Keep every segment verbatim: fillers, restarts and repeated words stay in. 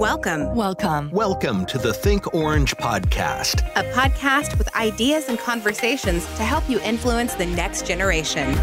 Welcome. Welcome. Welcome to the Think Orange podcast. A podcast with ideas and conversations to help you influence the next generation.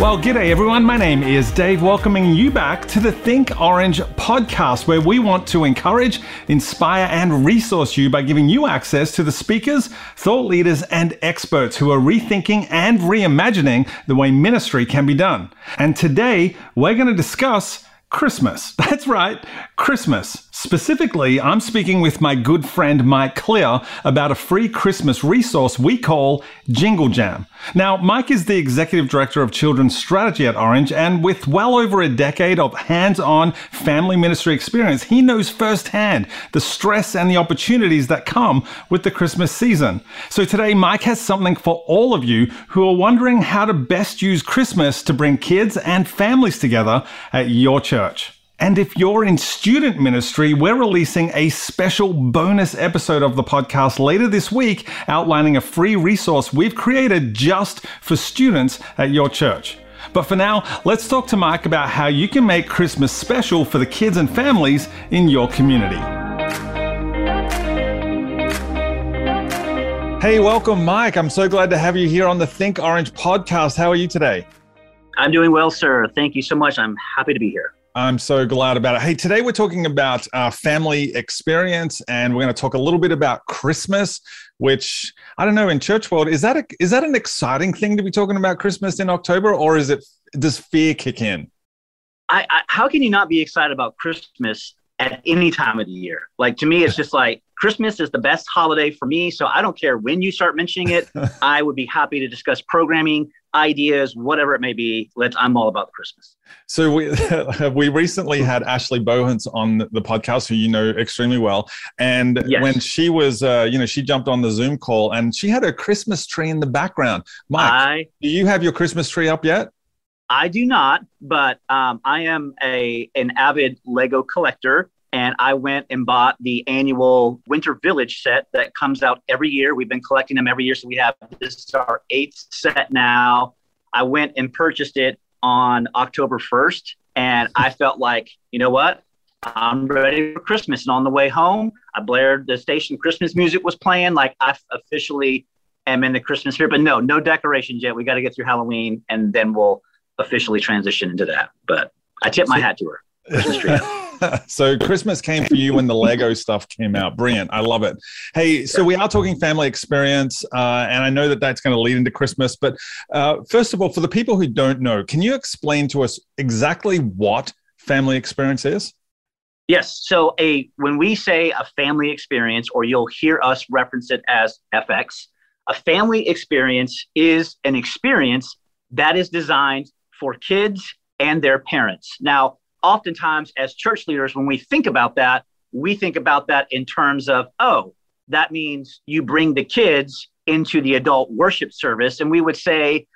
Well, g'day everyone. My name is Dave, welcoming you back to the Think Orange podcast, where we want to encourage, inspire, and resource you by giving you access to the speakers, thought leaders, and experts who are rethinking and reimagining the way ministry can be done. And today, we're going to discuss Christmas. That's right, Christmas. Specifically, I'm speaking with my good friend Mike Clear about a free Christmas resource we call Jingle Jam. Now, Mike is the Executive Director of Children's Strategy at Orange, and with well over a decade of hands-on family ministry experience, he knows firsthand the stress and the opportunities that come with the Christmas season. So today, Mike has something for all of you who are wondering how to best use Christmas to bring kids and families together at your church. And if you're in student ministry, we're releasing a special bonus episode of the podcast later this week, outlining a free resource we've created just for students at your church. But for now, let's talk to Mike about how you can make Christmas special for the kids and families in your community. Hey, welcome, Mike. I'm so glad to have you here on the Think Orange podcast. How are you today? I'm doing well, sir. Thank you so much. I'm happy to be here. I'm so glad about it. Hey, today we're talking about uh, family experience, and we're going to talk a little bit about Christmas, which, I don't know, in church world, is that a, is that an exciting thing to be talking about Christmas in October, or is it, does fear kick in? I, I, how can you not be excited about Christmas at any time of the year? Like, to me, it's just like, Christmas is the best holiday for me, so I don't care when you start mentioning it. I would be happy to discuss programming, ideas, whatever it may be. Let's, I'm all about Christmas. So we we recently had Ashley Bohans on the podcast, who you know extremely well. And yes. when she was, uh, you know, she jumped on the Zoom call and she had a Christmas tree in the background. Mike, I, do you have your Christmas tree up yet? I do not, but um, I am a an avid Lego collector. And I went and bought the annual Winter Village set that comes out every year. We've been collecting them every year. So we have, this is our eighth set now. I went and purchased it on October first. And I felt like, you know what? I'm ready for Christmas. And on the way home, I blared the station. Christmas music was playing. Like, I officially am in the Christmas spirit. But no, no decorations yet. We got to get through Halloween. And then we'll officially transition into that. But I tip my hat to her. Christmas tree. So Christmas came for you when the Lego stuff came out. Brilliant. I love it. Hey, so we are talking family experience, uh, and I know that that's going to lead into Christmas. But uh, first of all, for the people who don't know, can you explain to us exactly what family experience is? Yes. So a when we say a family experience, or you'll hear us reference it as F X, a family experience is an experience that is designed for kids and their parents. Now, oftentimes, as church leaders, when we think about that, we think about that in terms of, oh, that means you bring the kids into the adult worship service. And we would say,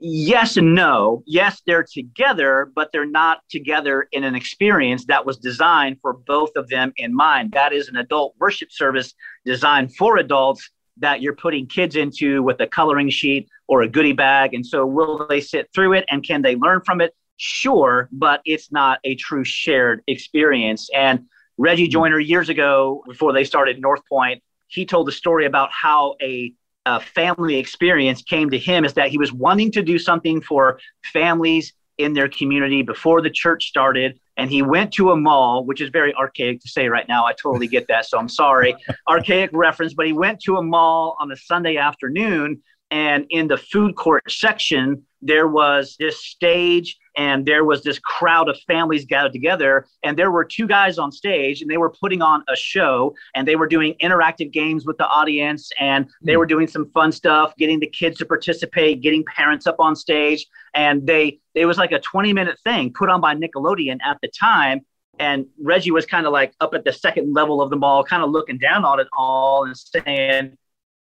yes and no. Yes, they're together, but they're not together in an experience that was designed for both of them in mind. That is an adult worship service designed for adults that you're putting kids into with a coloring sheet or a goodie bag. And so will they sit through it, and can they learn from it? Sure, but it's not a true shared experience. And Reggie Joiner, years ago, before they started North Point, he told a story about how a, a family experience came to him, is that he was wanting to do something for families in their community before the church started. And he went to a mall, which is very archaic to say right now. I totally get that. So I'm sorry. Archaic reference. But he went to a mall on a Sunday afternoon, and in the food court section, there was this stage, and there was this crowd of families gathered together, and there were two guys on stage, and they were putting on a show, and they were doing interactive games with the audience, and they were doing some fun stuff, getting the kids to participate, getting parents up on stage. And they, it was like a twenty minute thing put on by Nickelodeon at the time. And Reggie was kind of like up at the second level of the mall, kind of looking down on it all and saying,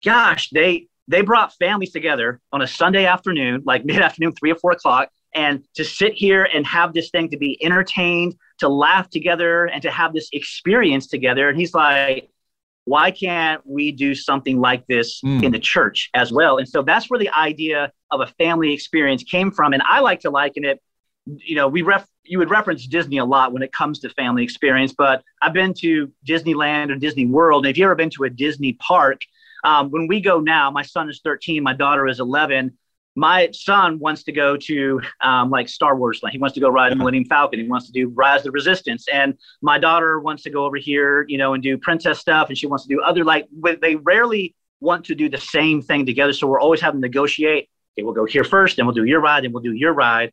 gosh, they, They brought families together on a Sunday afternoon, like mid-afternoon, three or four o'clock, and to sit here and have this thing, to be entertained, to laugh together, and to have this experience together. And he's like, why can't we do something like this mm. in the church as well? And so that's where the idea of a family experience came from. And I like to liken it you know, we ref you would reference Disney a lot when it comes to family experience, but I've been to Disneyland or Disney World. And if you've ever been to a Disney park, um, when we go now, my son is thirteen, my daughter is eleven. My son wants to go to um, like Star Wars. Like he wants to go ride the Millennium Falcon. He wants to do Rise of the Resistance. And my daughter wants to go over here, you know, and do princess stuff. And she wants to do other, like, they rarely want to do the same thing together. So we're always having to negotiate. Okay, we'll go here first, then we'll do your ride, then we'll do your ride.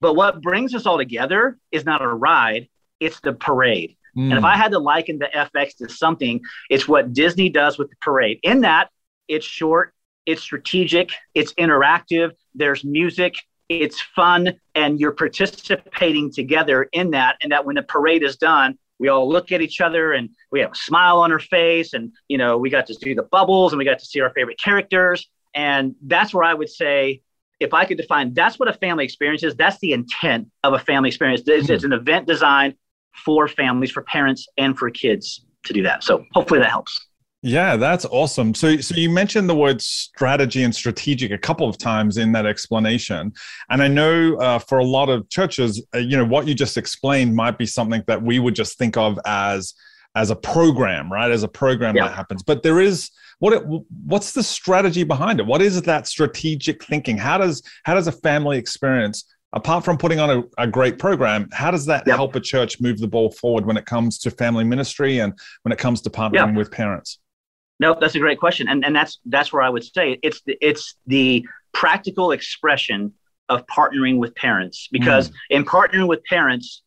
But what brings us all together is not a ride. It's the parade. Mm. And if I had to liken the F X to something, it's what Disney does with the parade. In that, it's short, it's strategic, it's interactive, there's music, it's fun, and you're participating together in that. And that when the parade is done, we all look at each other and we have a smile on our face, and, you know, we got to do the bubbles and we got to see our favorite characters. And that's where I would say, if I could define, that's what a family experience is. That's the intent of a family experience. It's, mm. it's an event designed for families, for parents, and for kids to do that. So hopefully that helps. Yeah, that's awesome. So, so you mentioned the word strategy and strategic a couple of times in that explanation. And I know uh, for a lot of churches, uh, you know, what you just explained might be something that we would just think of as, as a program, right? As a program yeah. that happens. But there is, what it, what's the strategy behind it? What is that strategic thinking? How does, how does a family experience, apart from putting on a, a great program, how does that yeah. help a church move the ball forward when it comes to family ministry and when it comes to partnering yeah. with parents? No, that's a great question. And and that's that's where I would say it's the, it's the practical expression of partnering with parents, because mm. in partnering with parents,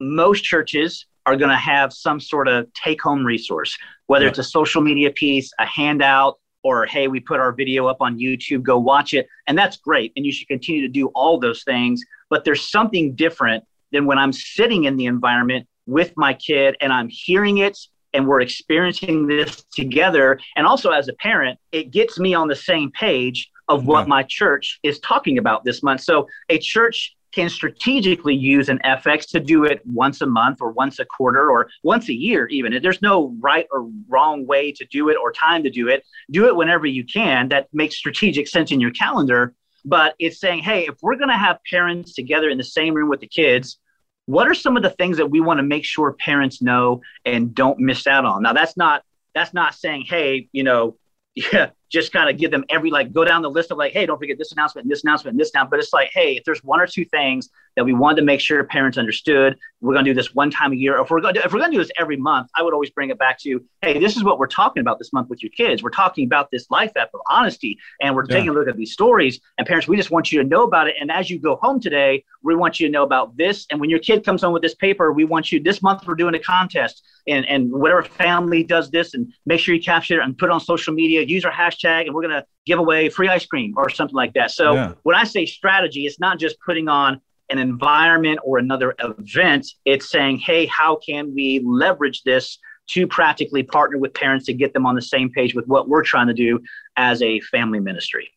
most churches are going to have some sort of take-home resource, whether yeah. it's a social media piece, a handout, or, hey, we put our video up on YouTube, go watch it. And that's great. And you should continue to do all those things. But there's something different than when I'm sitting in the environment with my kid and I'm hearing it, and we're experiencing this together. And also as a parent, it gets me on the same page of what yeah. my church is talking about this month. So a church can strategically use an F X to do it once a month or once a quarter or once a year even. There's no right or wrong way to do it or time to do it. Do it whenever you can. That makes strategic sense in your calendar. But it's saying, hey, if we're going to have parents together in the same room with the kids, what are some of the things that we want to make sure parents know and don't miss out on? Now, that's not that's not saying, hey, you know, yeah, just kind of give them every, like, go down the list of like, hey, don't forget this announcement, and this announcement, and this now. But it's like, hey, if there's one or two things that we wanted to make sure parents understood, we're going to do this one time a year. Or if we're going to, if we're going to do this every month, I would always bring it back to, hey, this is what we're talking about this month with your kids. We're talking about this life app of honesty, and we're yeah. taking a look at these stories. And parents, we just want you to know about it. And as you go home today, we want you to know about this. And when your kid comes home with this paper, we want you, this month we're doing a contest, and, and whatever family does this, and make sure you capture it and put it on social media, use our hashtag, and we're going to give away free ice cream or something like that. So yeah. when I say strategy, it's not just putting on an environment or another event. It's saying, hey, how can we leverage this to practically partner with parents to get them on the same page with what we're trying to do as a family ministry?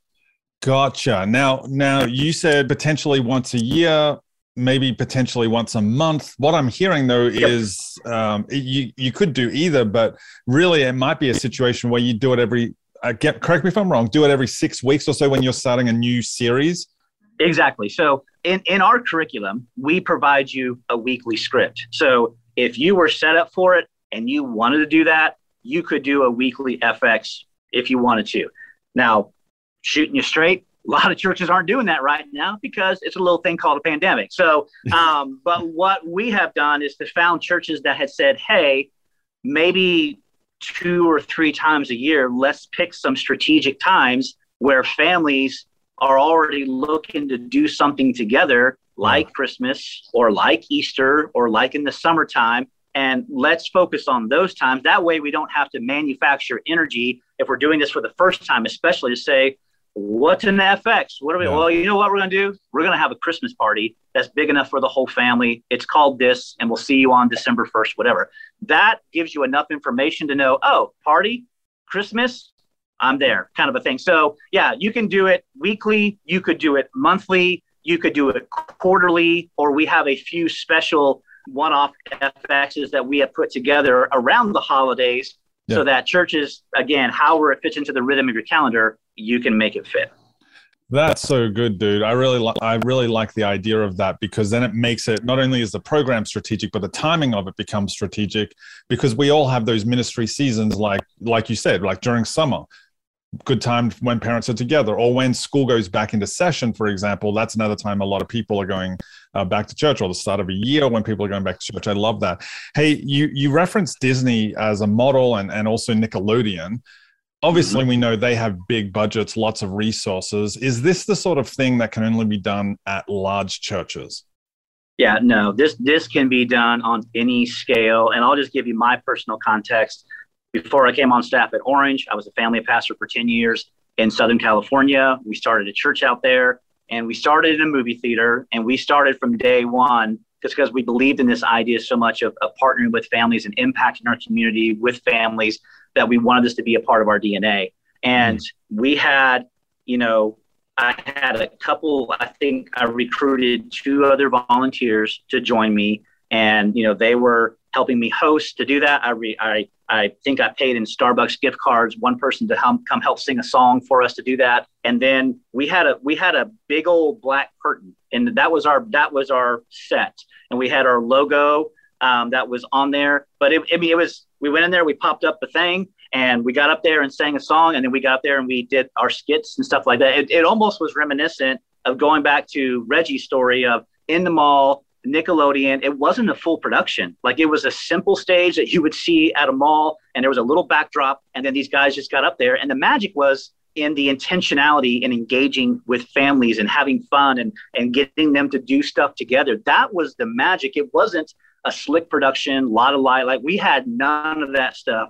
Gotcha. Now, now you said potentially once a year, maybe potentially once a month. What I'm hearing though is yep. um, you, you could do either, but really it might be a situation where you do it every, uh, get, correct me if I'm wrong, do it every six weeks or so when you're starting a new series. Exactly. So in, in our curriculum, we provide you a weekly script. So if you were set up for it and you wanted to do that, you could do a weekly F X if you wanted to. Now, shooting you straight, a lot of churches aren't doing that right now because it's a little thing called a pandemic. So, um, but what we have done is to found churches that had said, hey, maybe two or three times a year, let's pick some strategic times where families are already looking to do something together, like yeah. Christmas or like Easter or like in the summertime. And let's focus on those times. That way we don't have to manufacture energy if we're doing this for the first time, especially to say, what's in the F X? What are we? Yeah. Well, you know what we're going to do? We're going to have a Christmas party that's big enough for the whole family. It's called this, and we'll see you on December first, whatever. That gives you enough information to know, oh, party, Christmas, I'm there, kind of a thing. So yeah, you can do it weekly. You could do it monthly. You could do it quarterly, or we have a few special one-off F Xs that we have put together around the holidays yeah. so that churches, again, however it fits into the rhythm of your calendar, you can make it fit. That's so good, dude. I really like I really like the idea of that, because then it makes it, not only is the program strategic, but the timing of it becomes strategic, because we all have those ministry seasons, like like you said, like during summer, good time when parents are together, or when school goes back into session, for example. That's another time a lot of people are going uh, back to church, or the start of a year when people are going back to church. I love that. Hey, you you referenced Disney as a model, and and also Nickelodeon. Obviously, we know they have big budgets, lots of resources. Is this the sort of thing that can only be done at large churches? Yeah, no, this this can be done on any scale. And I'll just give you my personal context. Before I came on staff at Orange, I was a family pastor for ten years in Southern California. We started a church out there, and we started in a movie theater, and we started from day one just because we believed in this idea so much of, of partnering with families and impacting our community with families, that we wanted this to be a part of our D N A. And we had, you know, I had a couple, I think I recruited two other volunteers to join me. And, you know, they were helping me host. To do that, I re, I, I think I paid in Starbucks gift cards, one person to hum, come help sing a song for us to do that. And then we had a, we had a big old black curtain, and that was our, that was our set. And we had our logo um, that was on there, but it, I mean, it was, we went in there, we popped up the thing, and we got up there and sang a song. And then we got up there and we did our skits and stuff like that. It, it almost was reminiscent of going back to Reggie's story of in the mall, Nickelodeon. It wasn't a full production. Like, it was a simple stage that you would see at a mall, and there was a little backdrop. And then these guys just got up there, and the magic was in the intentionality and engaging with families and having fun and, and getting them to do stuff together. That was the magic. It wasn't a slick production, a lot of light. Like, we had none of that stuff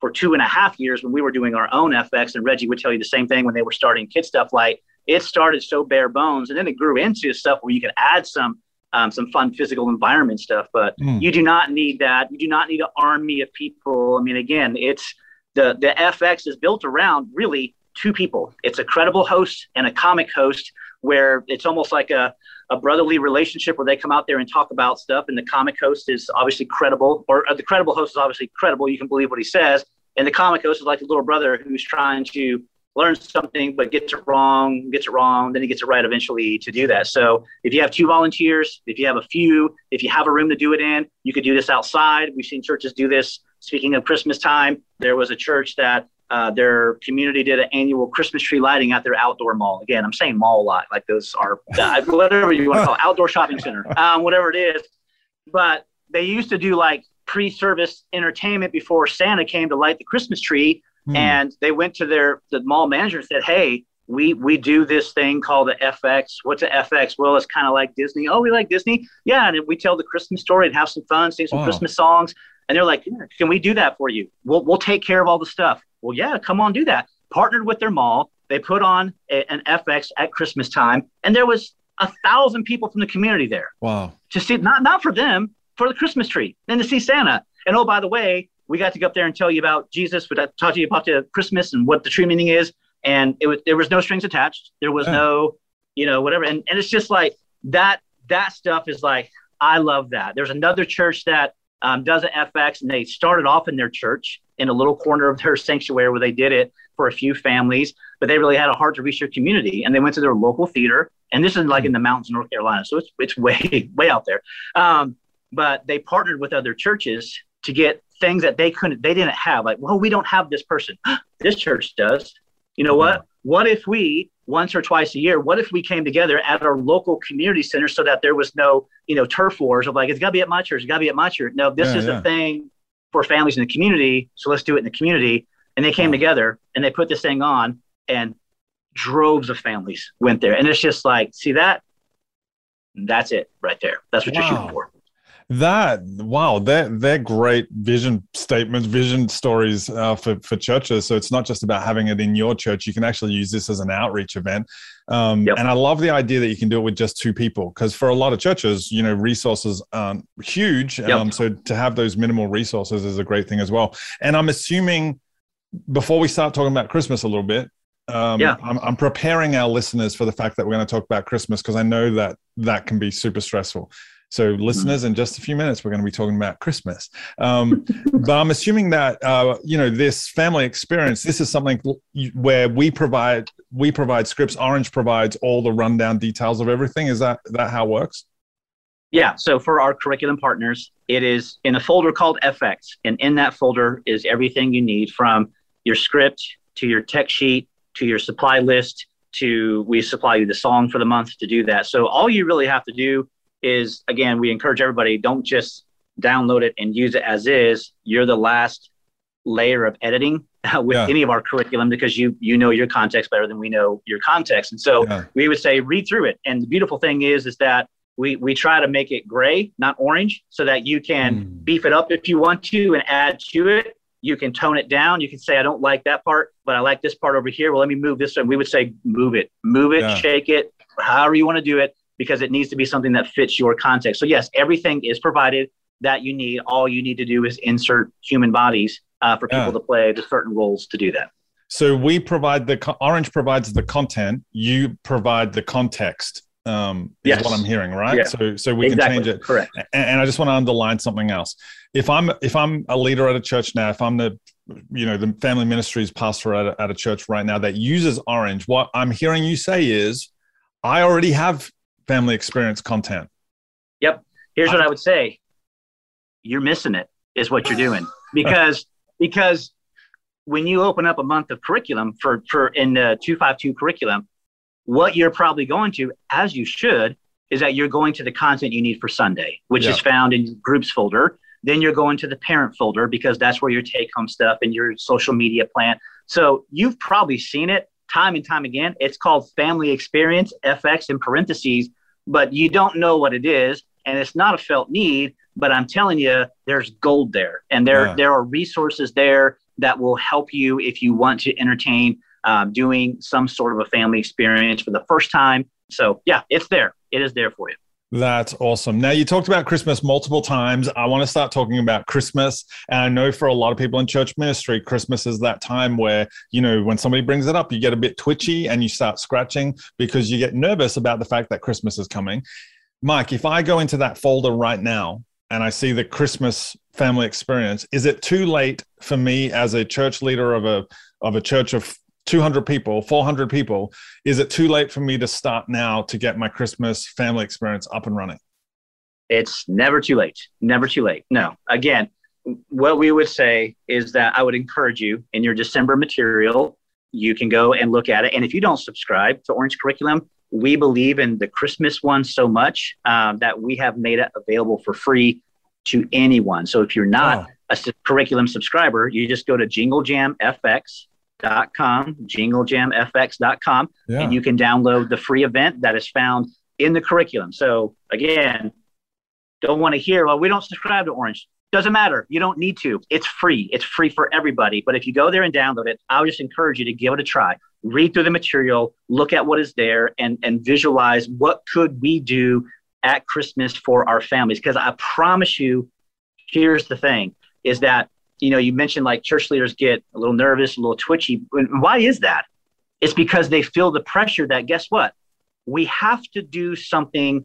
for two and a half years when we were doing our own F X. And Reggie would tell you the same thing when they were starting Kid Stuff Light. It started so bare bones, and then it grew into stuff where you could add some, um, some fun physical environment stuff, but mm. you do not need that. You do not need an army of people. I mean, again, it's the, the F X is built around really two people. It's a credible host and a comic host, where it's almost like a, a brotherly relationship where they come out there and talk about stuff. And the comic host is obviously credible, or the credible host is obviously credible. You can believe what he says. And the comic host is like the little brother who's trying to learn something, but gets it wrong, gets it wrong. Then he gets it right eventually to do that. So if you have two volunteers, if you have a few, if you have a room to do it in, you could do this outside. We've seen churches do this. Speaking of Christmas time, there was a church that Uh, their community did an annual Christmas tree lighting at their outdoor mall. Again, I'm saying mall a lot. Like, those are uh, whatever you want to call it, outdoor shopping center, um, whatever it is. But they used to do like pre-service entertainment before Santa came to light the Christmas tree. Mm. And they went to their the mall manager and said, "Hey, we we do this thing called the F X. What's an F X? Well, it's kind of like Disney. Oh, we like Disney. Yeah, and we tell the Christmas story and have some fun, sing some wow. Christmas songs." And they're like, "Yeah, can we do that for you? We'll we'll take care of all the stuff." Well, yeah, come on, do that. Partnered with their mall. They put on a, an F X at Christmas time. And there was a thousand people from the community there. Wow. To see, not, not for them, for the Christmas tree, then to see Santa. And oh, by the way, we got to go up there and tell you about Jesus. We got to talk to you about the Christmas and what the tree meaning is. And it was, there was no strings attached. There was yeah. no, you know, whatever. And, and it's just like that, that stuff is like, I love that. There's another church that um, does an F X, and they started off in their church in a little corner of their sanctuary where they did it for a few families, but they really had a heart to reach their community. And they went to their local theater, and this is like in the mountains of North Carolina. So it's, it's way, way out there. Um, but they partnered with other churches to get things that they couldn't, they didn't have. Like, well, we don't have this person. This church does. You know what? What if we once or twice a year, what if we came together at our local community center so that there was no, you know, turf wars of like, it's gotta be at my church. It's gotta be at my church. No, this yeah, is yeah. the thing for families in the community. So let's do it in the community. And they came together and they put this thing on, and droves of families went there. And it's just like, see that? That's it right there. That's what wow. you're shooting for. That, wow, they're, they're great vision statements, vision stories uh, for, for churches. So it's not just about having it in your church. You can actually use this as an outreach event. Um, yep. And I love the idea that you can do it with just two people, because for a lot of churches, you know, resources aren't huge. Yep. Um, so to have those minimal resources is a great thing as well. And I'm assuming, before we start talking about Christmas a little bit, Um, yeah. I'm, I'm preparing our listeners for the fact that we're going to talk about Christmas, because I know that that can be super stressful. So listeners, in just a few minutes, we're going to be talking about Christmas. Um, but I'm assuming that, uh, you know, this family experience, this is something where we provide we provide scripts, Orange provides all the rundown details of everything. Is that, that how it works? Yeah. So for our curriculum partners, it is in a folder called F X. And in that folder is everything you need, from your script to your tech sheet, to your supply list, to we supply you the song for the month to do that. So all you really have to do is, again, we encourage everybody, don't just download it and use it as is. You're the last layer of editing with yeah. any of our curriculum, because you you know your context better than we know your context. And so yeah. we would say, read through it. And the beautiful thing is, is that we we try to make it gray, not orange, so that you can mm. beef it up if you want to and add to it. You can tone it down. You can say, I don't like that part, but I like this part over here. Well, let me move this. And we would say, move it, move it, yeah. shake it, however you want to do it, because it needs to be something that fits your context. So yes, everything is provided that you need. All you need to do is insert human bodies uh, for people yeah. to play the certain roles to do that. So we provide the, Orange provides the content, you provide the context. Um, is yes. what I'm hearing, right? Yeah. So, so we exactly. can change it. Correct. And, and I just want to underline something else. If I'm, if I'm a leader at a church now, if I'm the, you know, the family ministries pastor at a, at a church right now that uses Orange, what I'm hearing you say is, I already have family experience content. Yep. Here's I, what I would say. You're missing it, is what you're doing, because, because when you open up a month of curriculum for, for in the two five two curriculum, what you're probably going to, as you should, is that you're going to the content you need for Sunday, which yeah. is found in groups folder. Then you're going to the parent folder, because that's where your take-home stuff and your social media plan. So you've probably seen it time and time again. It's called family experience, F X in parentheses, but you don't know what it is, and it's not a felt need. But I'm telling you, there's gold there, and there yeah. there are resources there that will help you if you want to entertain Um, doing some sort of a family experience for the first time. So yeah, it's there. It is there for you. That's awesome. Now, you talked about Christmas multiple times. I want to start talking about Christmas. And I know for a lot of people in church ministry, Christmas is that time where, you know, when somebody brings it up, you get a bit twitchy and you start scratching because you get nervous about the fact that Christmas is coming. Mike, if I go into that folder right now and I see the Christmas family experience, is it too late for me as a church leader of a, of a church of two hundred people, four hundred people, is it too late for me to start now to get my Christmas family experience up and running? It's never too late. Never too late. No. Again, what we would say is that I would encourage you, in your December material, you can go and look at it. And if you don't subscribe to Orange Curriculum, we believe in the Christmas one so much um, that we have made it available for free to anyone. So if you're not oh. a curriculum subscriber, you just go to Jingle Jam F X dot com, Jingle Jam F X dot com, yeah. and you can download the free event that is found in the curriculum. So again, don't want to hear, well, we don't subscribe to Orange. Doesn't matter. You don't need to. It's free. It's free for everybody. But if you go there and download it, I would just encourage you to give it a try. Read through the material, look at what is there, and, and visualize what could we do at Christmas for our families. Because I promise you, here's the thing, is that you know, you mentioned like church leaders get a little nervous, a little twitchy. Why is that? It's because they feel the pressure that, guess what? We have to do something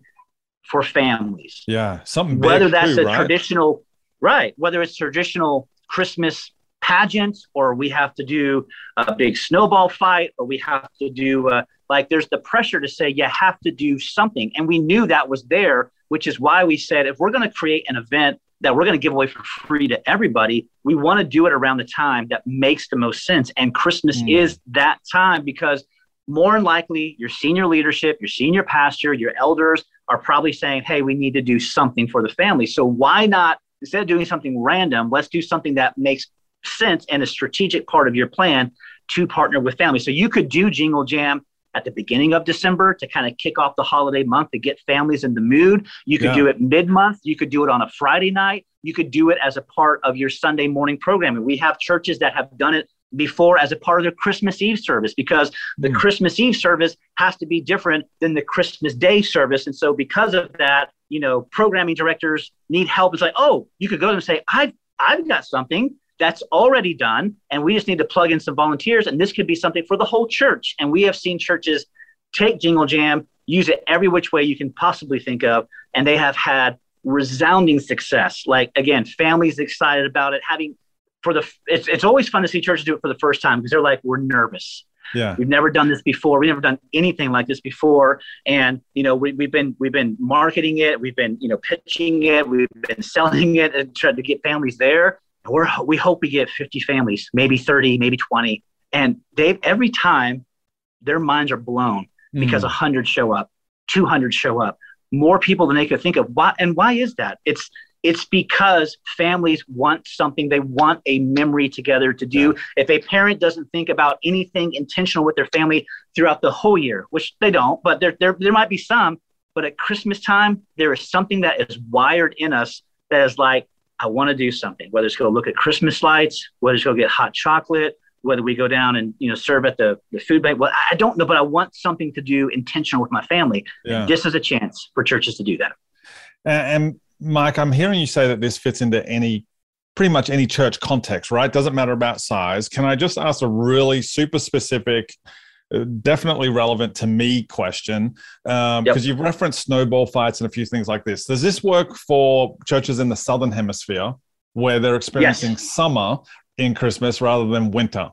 for families. Yeah, something big. Whether that's too, a right? traditional, right, whether it's traditional Christmas pageant, or we have to do a big snowball fight, or we have to do, uh, like there's the pressure to say, you have to do something. And we knew that was there, which is why we said, if we're going to create an event that we're going to give away for free to everybody, we want to do it around the time that makes the most sense. And Christmas mm. is that time, because more than likely your senior leadership, your senior pastor, your elders are probably saying, hey, we need to do something for the family. So why not, instead of doing something random, let's do something that makes sense and a strategic part of your plan to partner with families. So you could do Jingle Jam at the beginning of December to kind of kick off the holiday month to get families in the mood. You could yeah. do it mid-month. You could do it on a Friday night. You could do it as a part of your Sunday morning programming. We have churches that have done it before as a part of their Christmas Eve service, because the mm. Christmas Eve service has to be different than the Christmas Day service. And so because of that, you know, programming directors need help. It's like, oh, you could go and say, I've, I've got something that's already done, and we just need to plug in some volunteers, and this could be something for the whole church. And we have seen churches take Jingle Jam, use it every which way you can possibly think of, and they have had resounding success. Like, again, families excited about it. Having for the it's, it's always fun to see churches do it for the first time, because they're like, we're nervous. Yeah. We've never done this before. We've never done anything like this before. And, you know, we, we've been, we've been marketing it. We've been, you know, pitching it. We've been selling it and tried to get families there. We're, we hope we get fifty families, maybe thirty, maybe twenty. And Dave, every time their minds are blown because mm. one hundred show up, two hundred show up, more people than they could think of. Why? And why is that? It's, it's because families want something. They want a memory together to do. Yeah. If a parent doesn't think about anything intentional with their family throughout the whole year, which they don't, but there, there, there might be some, but at Christmas time, there is something that is wired in us that is like, I want to do something, whether it's go look at Christmas lights, whether it's go get hot chocolate, whether we go down and, you know, serve at the, the food bank. Well, I don't know, but I want something to do intentional with my family. Yeah. And this is a chance for churches to do that. And Mike, I'm hearing you say that this fits into any, pretty much any church context, right? Doesn't matter about size. Can I just ask a really super specific, definitely relevant to me question, because um, yep. you've referenced snowball fights and a few things like this. Does this work for churches in the Southern Hemisphere where they're experiencing yes. summer in Christmas rather than winter?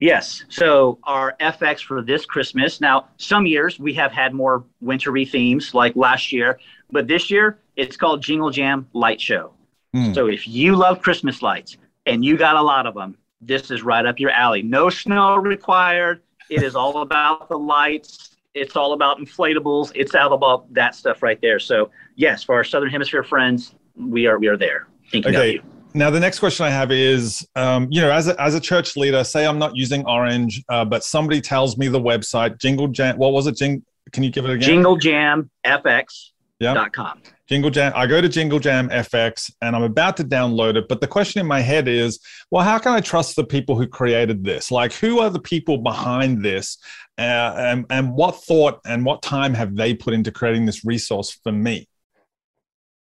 Yes. So our F X for this Christmas, now some years we have had more wintry themes like last year, but this year it's called Jingle Jam Light Show. Mm. So if you love Christmas lights and you got a lot of them, this is right up your alley. No snow required. It is all about the lights. It's all about inflatables. It's all about that stuff right there. So yes, for our Southern Hemisphere friends, we are we are there. Thinking okay. of you. Now the next question I have is, um, you know, as a, as a church leader, say I'm not using Orange, uh, but somebody tells me the website Jingle Jam. What was it? Jing? Can you give it again? Jingle Jam F X dot com. Yep. Jingle Jam. I go to Jingle Jam F X and I'm about to download it. But the question in my head is, well, how can I trust the people who created this? Like, who are the people behind this? Uh, and, and what thought and what time have they put into creating this resource for me?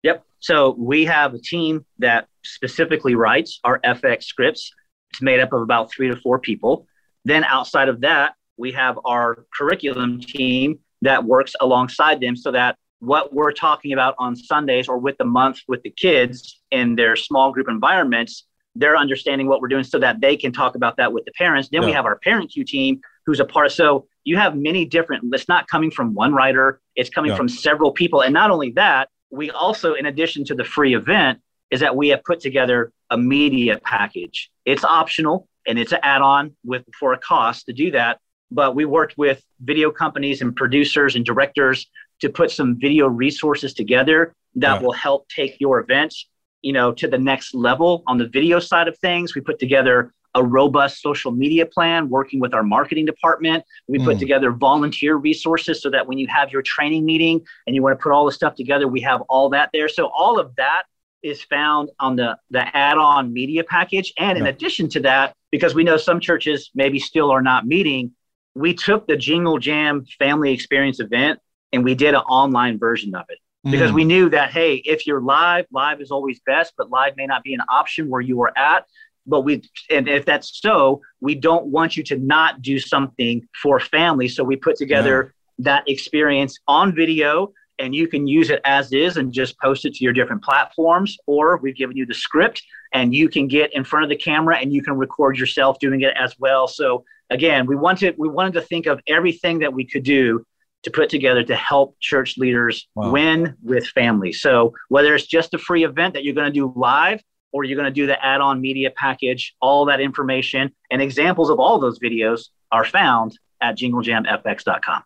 Yep. So we have a team that specifically writes our F X scripts. It's made up of about three to four people. Then outside of that, we have our curriculum team that works alongside them so that what we're talking about on Sundays or with the month with the kids in their small group environments, they're understanding what we're doing so that they can talk about that with the parents. Then yeah. we have our parent Q team who's a part of, so you have many different, it's not coming from one writer, it's coming yeah. from several people. And not only that, we also, in addition to the free event, is that we have put together a media package. It's optional and it's an add-on with for a cost to do that. But we worked with video companies and producers and directors to put some video resources together that yeah. will help take your events, you know, to the next level. On the video side of things, we put together a robust social media plan, working with our marketing department. We mm. put together volunteer resources so that when you have your training meeting and you want to put all the stuff together, we have all that there. So all of that is found on the, the add-on media package. And yeah. in addition to that, because we know some churches maybe still are not meeting, we took the Jingle Jam Family Experience event and we did an online version of it because mm. we knew that, hey, if you're live, live is always best, but live may not be an option where you are at. But we, and if that's so, we don't want you to not do something for family. So we put together yeah. that experience on video and you can use it as is and just post it to your different platforms, or we've given you the script and you can get in front of the camera and you can record yourself doing it as well. So again, we wanted, we wanted to think of everything that we could do to put together to help church leaders wow. win with family. So whether it's just a free event that you're going to do live or you're going to do the add-on media package, all that information and examples of all those videos are found at jingle jam f x dot com.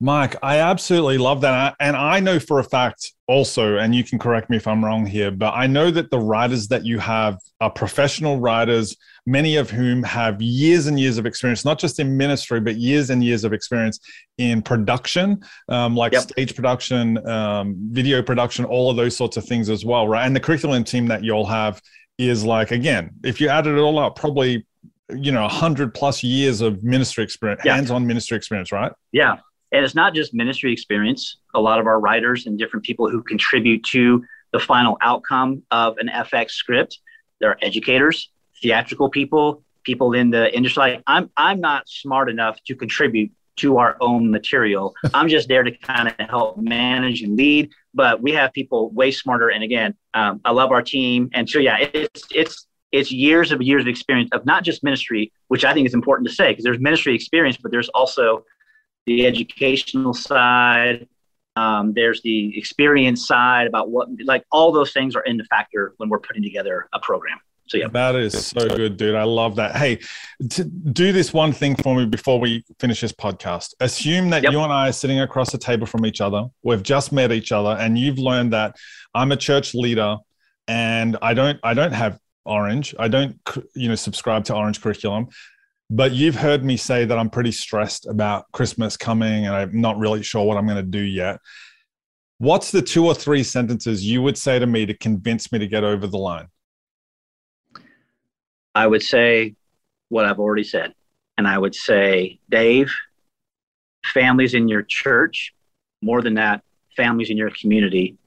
Mike, I absolutely love that. And I know for a fact also, and you can correct me if I'm wrong here, but I know that the writers that you have are professional writers, many of whom have years and years of experience, not just in ministry, but years and years of experience in production, um, like yep. stage production, um, video production, all of those sorts of things as well, right? And the curriculum team that you'll have is like, again, if you added it all up, probably, you know, one hundred plus years of ministry experience, yeah. hands-on ministry experience, right? Yeah. And it's not just ministry experience. A lot of our writers and different people who contribute to the final outcome of an F X script, they're educators, theatrical people, people in the industry. Like, I'm, I'm not smart enough to contribute to our own material. I'm just there to kind of help manage and lead. But we have people way smarter. And again, um, I love our team. And so, yeah, it's it's it's years of years of experience of not just ministry, which I think is important to say, because there's ministry experience, but there's also the educational side. Um, there's the experience side about what, like all those things are in the factor when we're putting together a program. So yeah, that is so good, dude. I love that. Hey, to do this one thing for me before we finish this podcast. Assume that yep. you and I are sitting across the table from each other. We've just met each other, and you've learned that I'm a church leader, and I don't, I don't have Orange. I don't, you know, subscribe to Orange curriculum. But you've heard me say that I'm pretty stressed about Christmas coming and I'm not really sure what I'm going to do yet. What's the two or three sentences you would say to me to convince me to get over the line? I would say what I've already said. And I would say, Dave, families in your church, more than that, families in your community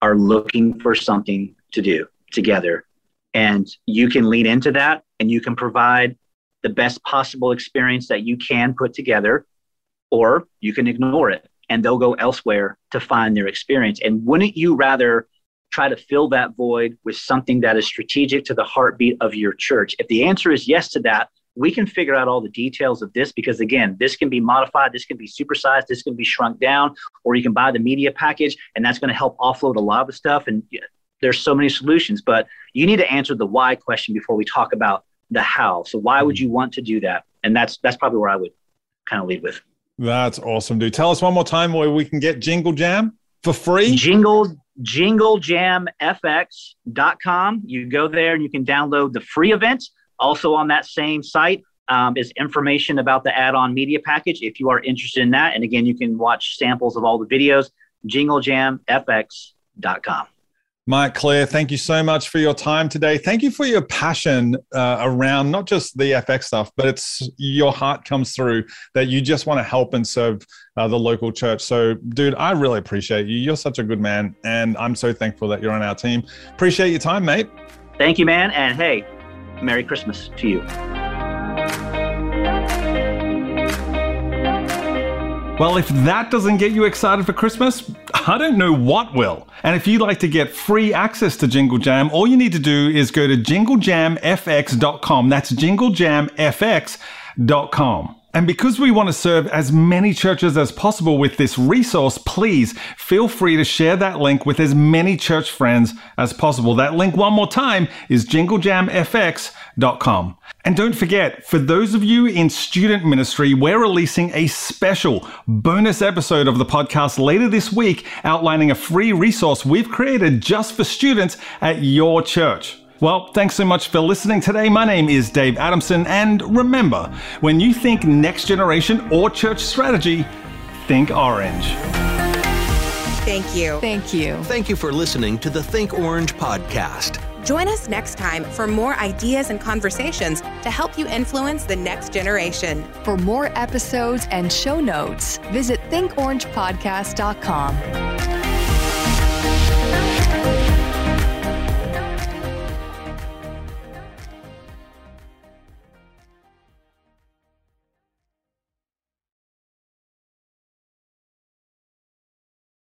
are looking for something to do together. And you can lean into that and you can provide the best possible experience that you can put together, or you can ignore it and they'll go elsewhere to find their experience. And wouldn't you rather try to fill that void with something that is strategic to the heartbeat of your church? If the answer is yes to that, we can figure out all the details of this, because again, this can be modified, this can be supersized, this can be shrunk down, or you can buy the media package and that's going to help offload a lot of the stuff. And there's so many solutions, but you need to answer the why question before we talk about the how. So why would you want to do that? And that's that's probably where I would kind of lead with. That's awesome, dude. Tell us one more time where we can get Jingle Jam for free. Jingle jingle jam f x dot com. You go there and you can download the free event. Also on that same site um, is information about the add-on media package if you are interested in that. And again, you can watch samples of all the videos. jingle jam f x dot com. Mike Clear, thank you so much for your time today. Thank you for your passion uh, around not just the F X stuff, but it's your heart comes through that you just want to help and serve uh, the local church. So, dude, I really appreciate you. You're such a good man, and I'm so thankful that you're on our team. Appreciate your time, mate. Thank you, man. And hey, Merry Christmas to you. Well, if that doesn't get you excited for Christmas, I don't know what will. And if you'd like to get free access to Jingle Jam, all you need to do is go to jingle jam f x dot com. That's jingle jam f x dot com. And because we want to serve as many churches as possible with this resource, please feel free to share that link with as many church friends as possible. That link one more time is jingle jam f x dot com. And don't forget, for those of you in student ministry, we're releasing a special bonus episode of the podcast later this week, outlining a free resource we've created just for students at your church. Well, thanks so much for listening today. My name is Dave Adamson, and remember, when you think next generation or church strategy, think Orange. Thank you. Thank you. Thank you for listening to the Think Orange podcast. Join us next time for more ideas and conversations to help you influence the next generation. For more episodes and show notes, visit think orange podcast dot com.